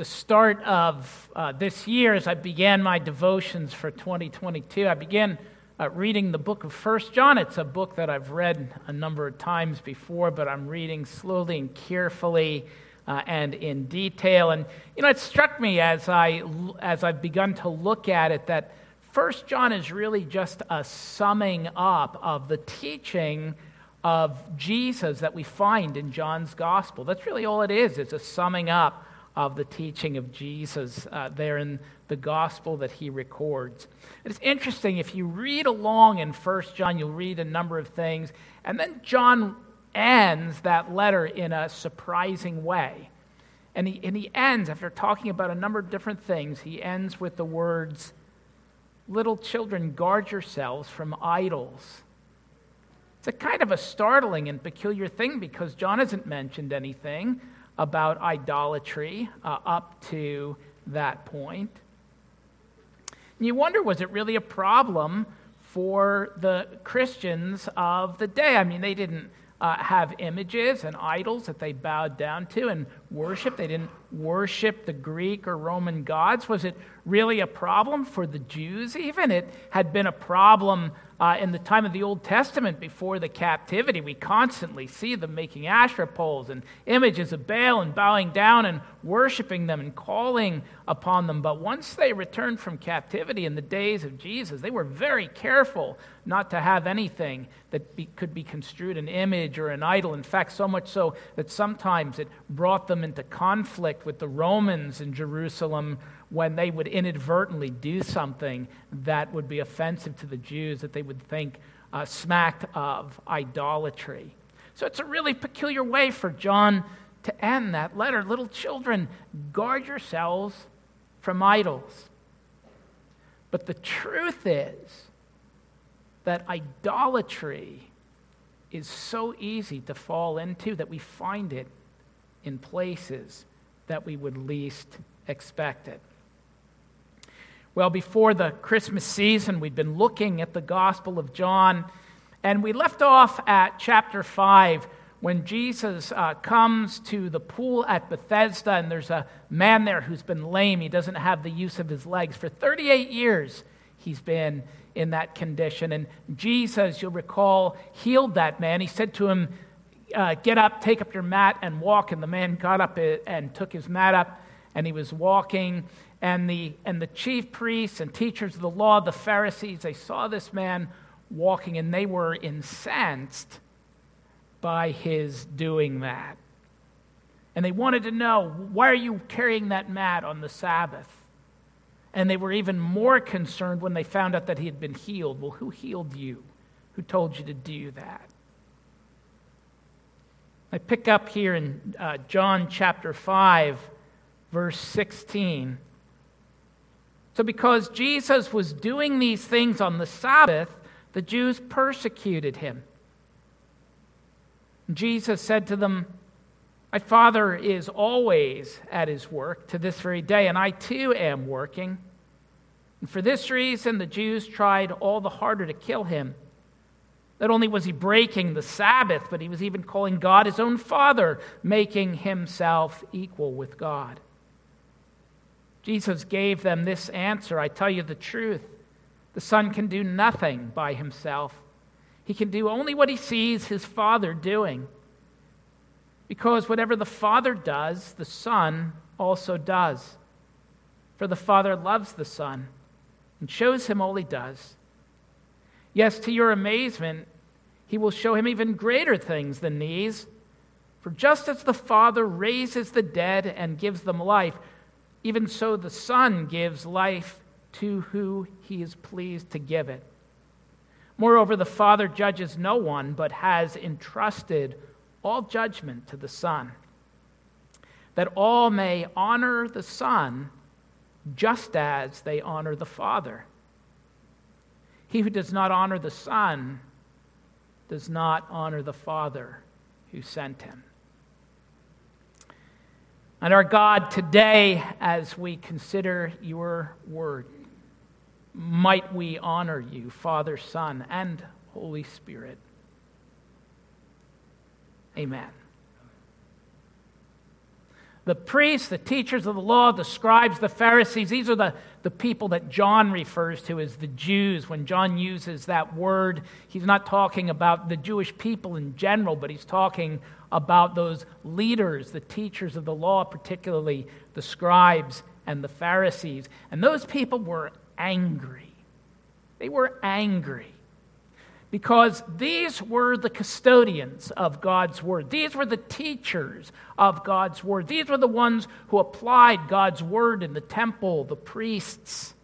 the start of this year, as I began my devotions for 2022, I began reading the book of First John. It's a book that I've read a number of times before, but I'm reading slowly and carefully and in detail. And you know, it struck me as I've begun to look at it that First John is really just a summing up of the teaching of Jesus that we find in John's gospel. That's really all it is. It's a summing up of the teaching of Jesus there in the gospel that he records. It's interesting, if you read along in 1 John, you'll read a number of things, and then John ends that letter in a surprising way. And he ends, after talking about a number of different things, he ends with the words, "Little children, guard yourselves from idols." It's a kind of a startling and peculiar thing because John hasn't mentioned anything about idolatry up to that point. And you wonder, was it really a problem for the Christians of the day? I mean, they didn't have images and idols that they bowed down to and worshiped. They didn't worship the Greek or Roman gods. Was it really a problem for the Jews even? It had been a problem in the time of the Old Testament before the captivity. We constantly see them making asherah poles and images of Baal and bowing down and worshiping them and calling upon them. But once they returned from captivity in the days of Jesus, they were very careful not to have anything that could be construed an image or an idol. In fact, so much so that sometimes it brought them into conflict with the Romans in Jerusalem when they would inadvertently do something that would be offensive to the Jews, that they would think smacked of idolatry. So it's a really peculiar way for John to end that letter. Little children, guard yourselves from idols. But the truth is that idolatry is so easy to fall into that we find it in places that we would least expect it. Well, before the Christmas season, we'd been looking at the Gospel of John, and we left off at chapter 5 when Jesus comes to the pool at Bethesda, and there's a man there who's been lame. He doesn't have the use of his legs. For 38 years, he's been in that condition, and Jesus, you'll recall, healed that man. He said to him, "Get up, take up your mat, and walk." And the man got up and took his mat up, and he was walking. And the chief priests and teachers of the law, the Pharisees, they saw this man walking, and they were incensed by his doing that. And they wanted to know, why are you carrying that mat on the Sabbath? And they were even more concerned when they found out that he had been healed. Well, who healed you? Who told you to do that? I pick up here in John chapter 5, verse 16. So because Jesus was doing these things on the Sabbath, the Jews persecuted him. Jesus said to them, "My Father is always at his work to this very day, and I too am working." And for this reason, the Jews tried all the harder to kill him. Not only was he breaking the Sabbath, but he was even calling God his own Father, making himself equal with God. Jesus gave them this answer, "I tell you the truth, the Son can do nothing by himself. He can do only what he sees his Father doing. Because whatever the Father does, the Son also does. For the Father loves the Son and shows him all he does. Yes, to your amazement, he will show him even greater things than these. For just as the Father raises the dead and gives them life, even so the Son gives life to who he is pleased to give it. Moreover, the Father judges no one, but has entrusted all judgment to the Son, that all may honor the Son just as they honor the Father. He who does not honor the Son does not honor the Father who sent him." And our God, today, as we consider your word, might we honor you, Father, Son, and Holy Spirit. Amen. the priests, the teachers of the law, the scribes, the Pharisees. These are the people that John refers to as the Jews. When John uses that word, he's not talking about the Jewish people in general, but he's talking about those leaders, the teachers of the law, particularly the scribes and the Pharisees. And those people were angry. They were angry because these were the custodians of God's word. These were the teachers of God's word. These were the ones who applied God's word in the temple, the priests.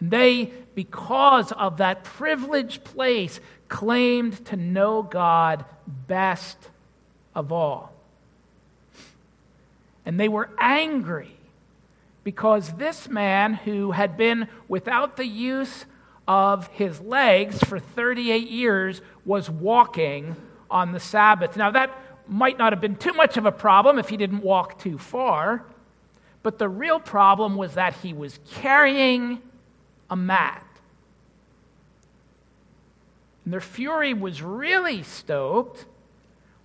And they, because of that privileged place, claimed to know God best of all. And they were angry because this man who had been without the use of his legs for 38 years was walking on the Sabbath. Now, that might not have been too much of a problem if he didn't walk too far, but the real problem was that he was carrying a mat. And their fury was really stoked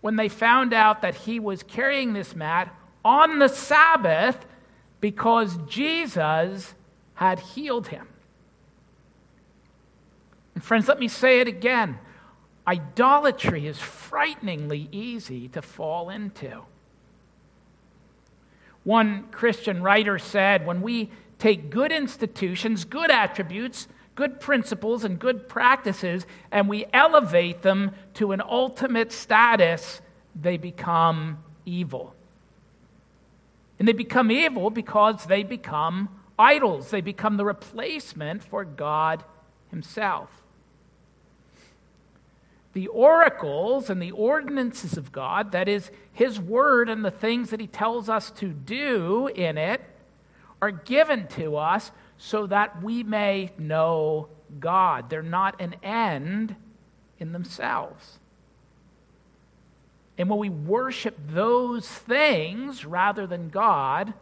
when they found out that he was carrying this mat on the Sabbath because Jesus had healed him. And friends, let me say it again. Idolatry is frighteningly easy to fall into. One Christian writer said, when we take good institutions, good attributes, good principles, and good practices, and we elevate them to an ultimate status, they become evil. And they become evil because they become idols. They become the replacement for God himself. The oracles and the ordinances of God, that is, his word and the things that he tells us to do in it, are given to us so that we may know God. They're not an end in themselves. And when we worship those things rather than God,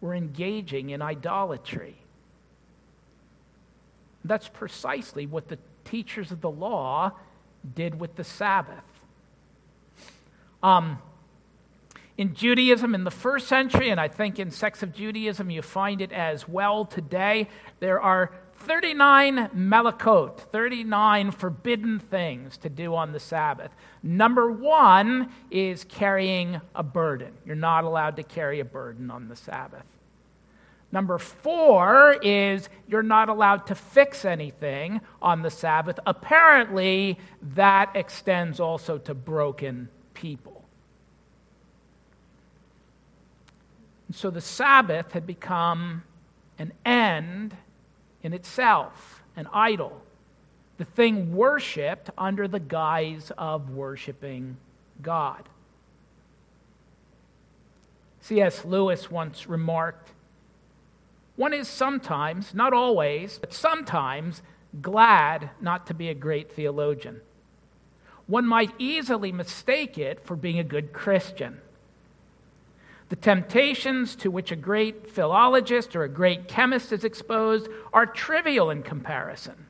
we're engaging in idolatry. That's precisely what the teachers of the law did with the Sabbath. In Judaism in the first century, and I think in sects of Judaism you find it as well today, there are 39 melachot, 39 forbidden things to do on the Sabbath. Number one is carrying a burden. You're not allowed to carry a burden on the Sabbath. Number four is you're not allowed to fix anything on the Sabbath. Apparently, that extends also to broken people. And so the Sabbath had become an end in itself, an idol, the thing worshipped under the guise of worshiping God. C.S. Lewis once remarked, "One is sometimes, not always, but sometimes glad not to be a great theologian. One might easily mistake it for being a good Christian. The temptations to which a great philologist or a great chemist is exposed are trivial in comparison.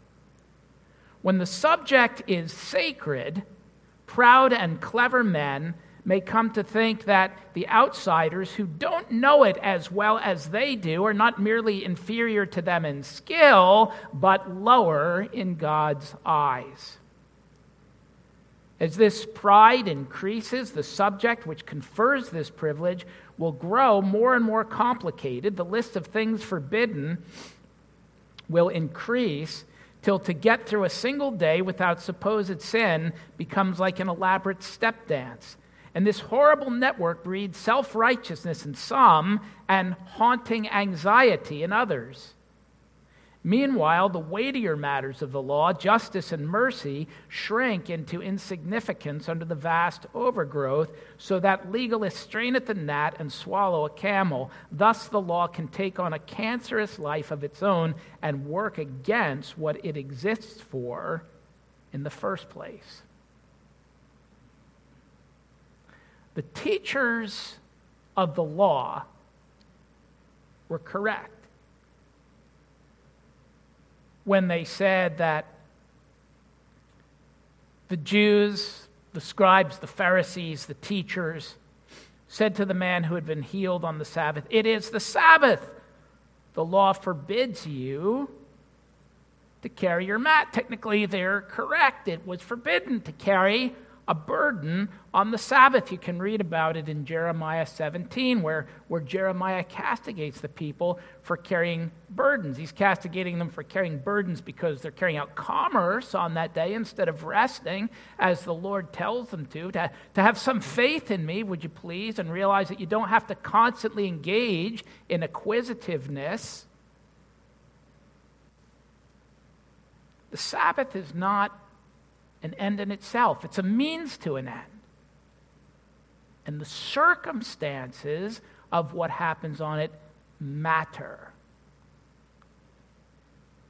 When the subject is sacred, proud and clever men may come to think that the outsiders who don't know it as well as they do are not merely inferior to them in skill, but lower in God's eyes. As this pride increases, the subject which confers this privilege will grow more and more complicated. The list of things forbidden will increase till to get through a single day without supposed sin becomes like an elaborate step dance. And this horrible network breeds self-righteousness in some and haunting anxiety in others. Meanwhile, the weightier matters of the law, justice and mercy, shrink into insignificance under the vast overgrowth, so that legalists strain at the gnat and swallow a camel. Thus, the law can take on a cancerous life of its own and work against what it exists for in the first place." The teachers of the law were correct when they said that the Jews, the scribes, the Pharisees, the teachers said to the man who had been healed on the Sabbath, "It is the Sabbath. The law forbids you to carry your mat." Technically, they're correct. It was forbidden to carry a burden on the Sabbath. You can read about it in Jeremiah 17, where Jeremiah castigates the people for carrying burdens. He's castigating them for carrying burdens because they're carrying out commerce on that day instead of resting, as the Lord tells them to have some faith in me, would you please, and realize that you don't have to constantly engage in acquisitiveness. The Sabbath is not an end in itself. It's a means to an end. And the circumstances of what happens on it matter.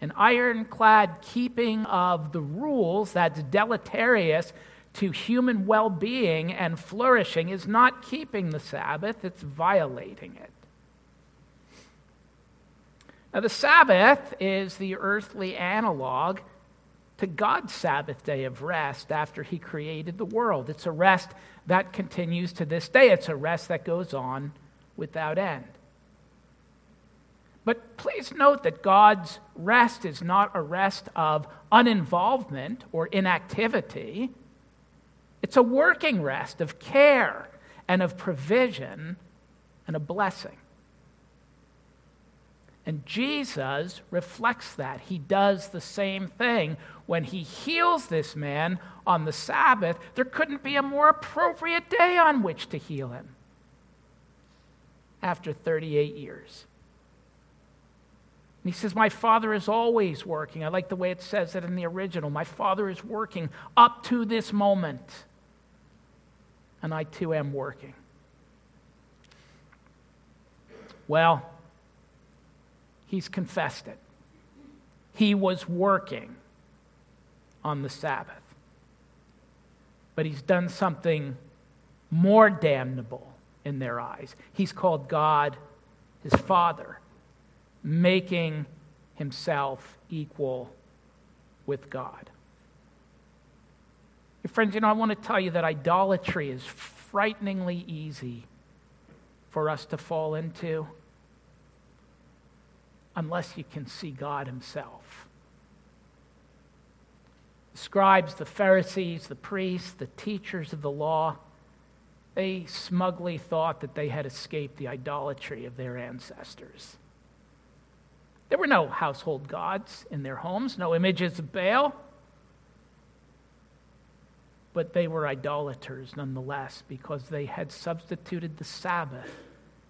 An ironclad keeping of the rules that's deleterious to human well-being and flourishing is not keeping the Sabbath, it's violating it. Now, the Sabbath is the earthly analog to God's Sabbath day of rest after he created the world. It's a rest that continues to this day. It's a rest that goes on without end. But please note that God's rest is not a rest of uninvolvement or inactivity. It's a working rest of care and of provision and a blessing. And Jesus reflects that. He does the same thing. When he heals this man on the Sabbath, there couldn't be a more appropriate day on which to heal him after 38 years. And he says, "My Father is always working." I like the way it says it in the original. "My Father is working up to this moment, and I too am working." Well, he's confessed it. He was working on the Sabbath. But he's done something more damnable in their eyes. He's called God his Father, making himself equal with God. Your friends, I want to tell you that idolatry is frighteningly easy for us to fall into, unless you can see God himself. The scribes, the Pharisees, the priests, the teachers of the law, they smugly thought that they had escaped the idolatry of their ancestors. There were no household gods in their homes, no images of Baal, but they were idolaters nonetheless because they had substituted the Sabbath,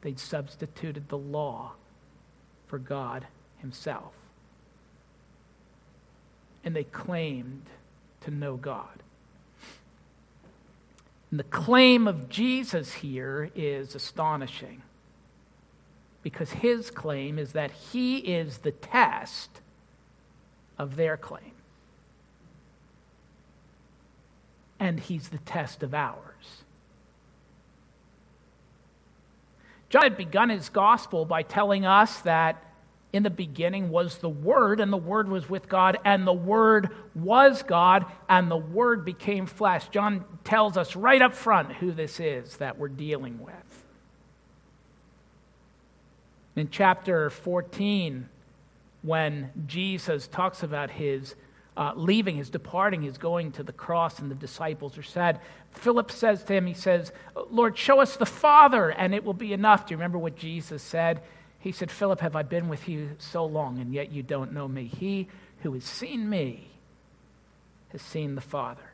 they'd substituted the law for God himself. And they claimed to know God. And the claim of Jesus here is astonishing, because his claim is that he is the test of their claim. And he's the test of ours. John had begun his gospel by telling us that in the beginning was the Word, and the Word was with God, and the Word was God, and the Word became flesh. John tells us right up front who this is that we're dealing with. In chapter 14, when Jesus talks about his leaving, his departing, his going to the cross, and the disciples are sad, Philip says to him, he says, "Lord, show us the Father, and it will be enough." Do you remember what Jesus said? He said, "Philip, have I been with you so long, and yet you don't know me? He who has seen me has seen the Father."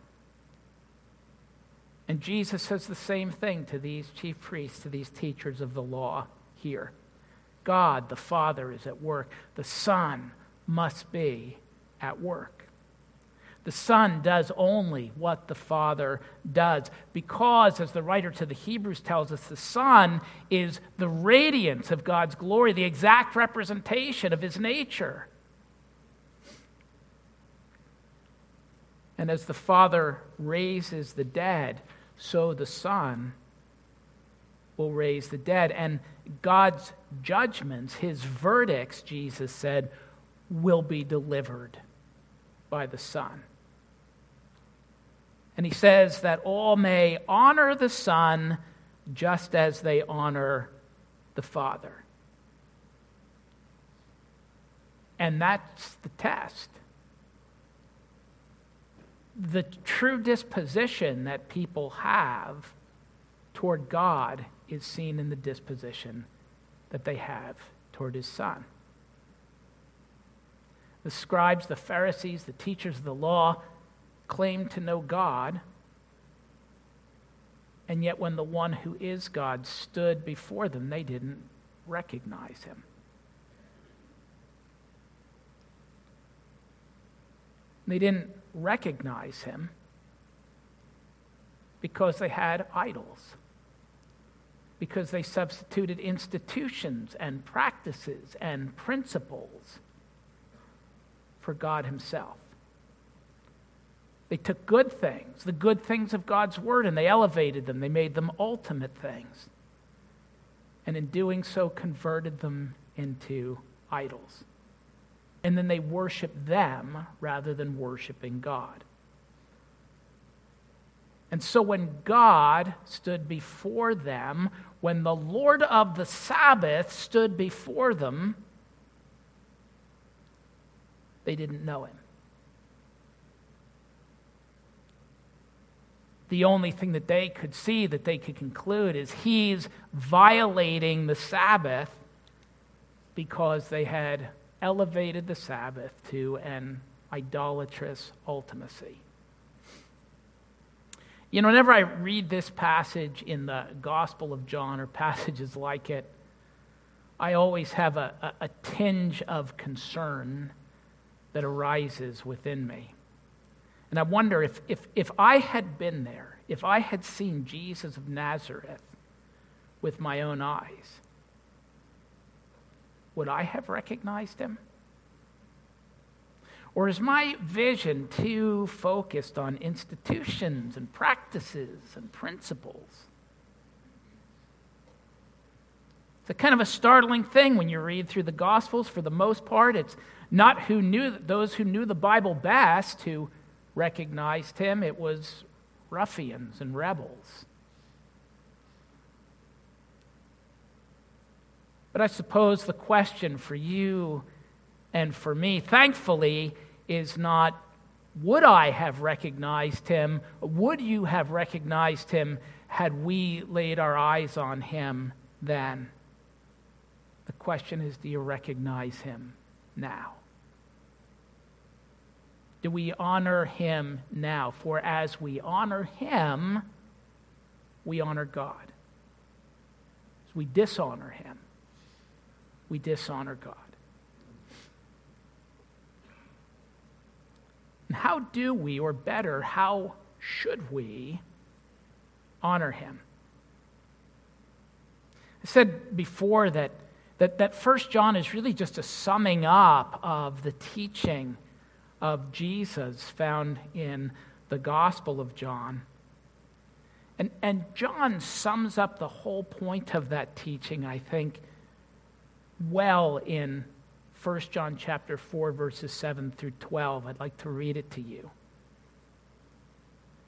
And Jesus says the same thing to these chief priests, to these teachers of the law here. God, the Father, is at work. The Son must be at work. The Son does only what the Father does, because, as the writer to the Hebrews tells us, the Son is the radiance of God's glory, the exact representation of his nature. And as the Father raises the dead, so the Son will raise the dead. And God's judgments, his verdicts, Jesus said, will be delivered by the Son. And he says that all may honor the Son just as they honor the Father. And that's the test. The true disposition that people have toward God is seen in the disposition that they have toward his Son. The scribes, the Pharisees, the teachers of the law claim to know God, and yet when the one who is God stood before them, they didn't recognize him. They didn't recognize him because they had idols, because they substituted institutions and practices and principles for God himself. They took good things, the good things of God's word, and they elevated them. They made them ultimate things. And in doing so, converted them into idols. And then they worship them rather than worshiping God. And so when God stood before them, when the Lord of the Sabbath stood before them, they didn't know him. The only thing that they could see, that they could conclude, is he's violating the Sabbath because they had elevated the Sabbath to an idolatrous ultimacy. You know, whenever I read this passage in the Gospel of John or passages like it, I always have a tinge of concern that arises within me. And I wonder if I had been there, if I had seen Jesus of Nazareth with my own eyes, would I have recognized him? Or is my vision too focused on institutions and practices and principles? It's a kind of a startling thing when you read through the Gospels. For the most part, it's not those who knew the Bible best who recognized him. It was ruffians and rebels. But I suppose the question for you and for me, thankfully, is not, would I have recognized him? Would you have recognized him had we laid our eyes on him then? The question is, do you recognize him now? Do we honor him now? For as we honor him, we honor God. As we dishonor him, we dishonor God. And how do we, or better, how should we honor him? I said before that 1 John is really just a summing up of the teaching of Jesus found in the Gospel of John. And John sums up the whole point of that teaching, I think, well in 1 John chapter 4, verses 7 through 12. I'd like to read it to you.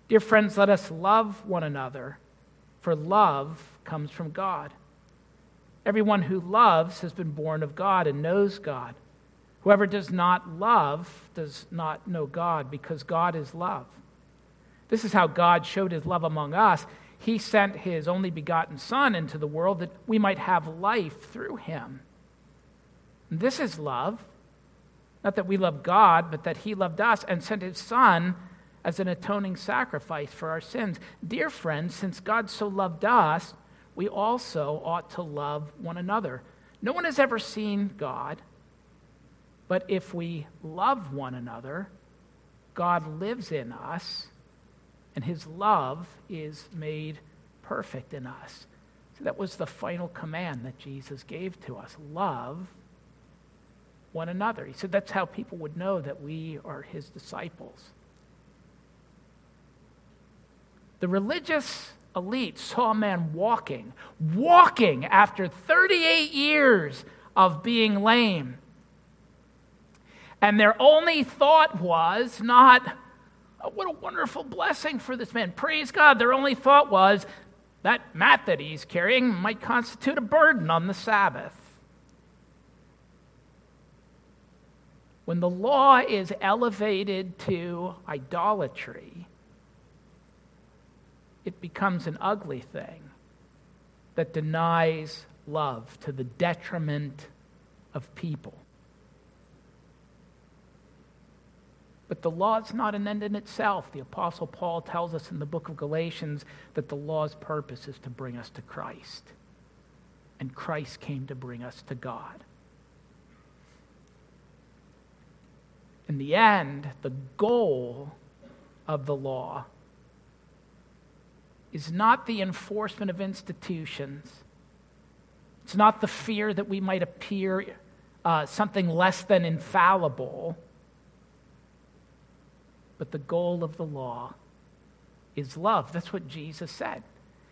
Dear friends, let us love one another, for love comes from God. Everyone who loves has been born of God and knows God. Whoever does not love does not know God, because God is love. This is how God showed his love among us. He sent his only begotten Son into the world that we might have life through him. And this is love, not that we love God, but that he loved us and sent his Son as an atoning sacrifice for our sins. Dear friends, since God so loved us, we also ought to love one another. No one has ever seen God, but if we love one another, God lives in us, and his love is made perfect in us. So that was the final command that Jesus gave to us. Love one another. He said that's how people would know that we are his disciples. The religious elite saw a man walking after 38 years of being lame. And their only thought was not, oh, what a wonderful blessing for this man. Praise God. Their only thought was, That mat that he's carrying might constitute a burden on the Sabbath. When the law is elevated to idolatry, it becomes an ugly thing that denies love to the detriment of people. But the law is not an end in itself. The Apostle Paul tells us in the book of Galatians that the law's purpose is to bring us to Christ. And Christ came to bring us to God. In the end, the goal of the law is not the enforcement of institutions. It's not the fear that we might appear something less than infallible. But the goal of the law is love. That's what Jesus said.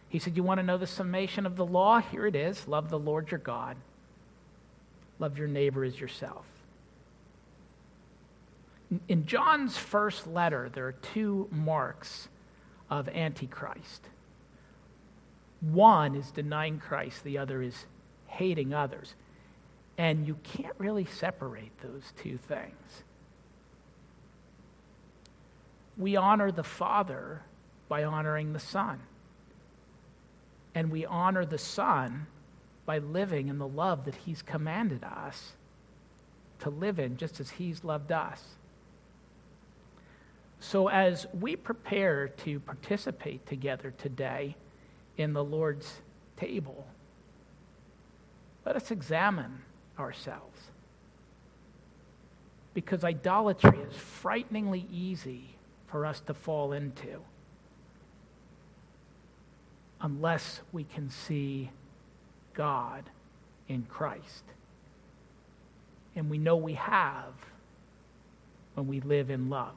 He said, you want to know the summation of the law? Here it is. Love the Lord your God. Love your neighbor as yourself. In John's first letter, there are two marks of Antichrist. One is denying Christ. The other is hating others. And you can't really separate those two things. We honor the Father by honoring the Son. And we honor the Son by living in the love that He's commanded us to live in, just as He's loved us. So as we prepare to participate together today in the Lord's table, let us examine ourselves. Because idolatry is frighteningly easy for us to fall into, unless we can see God in Christ. And we know we have when we live in love.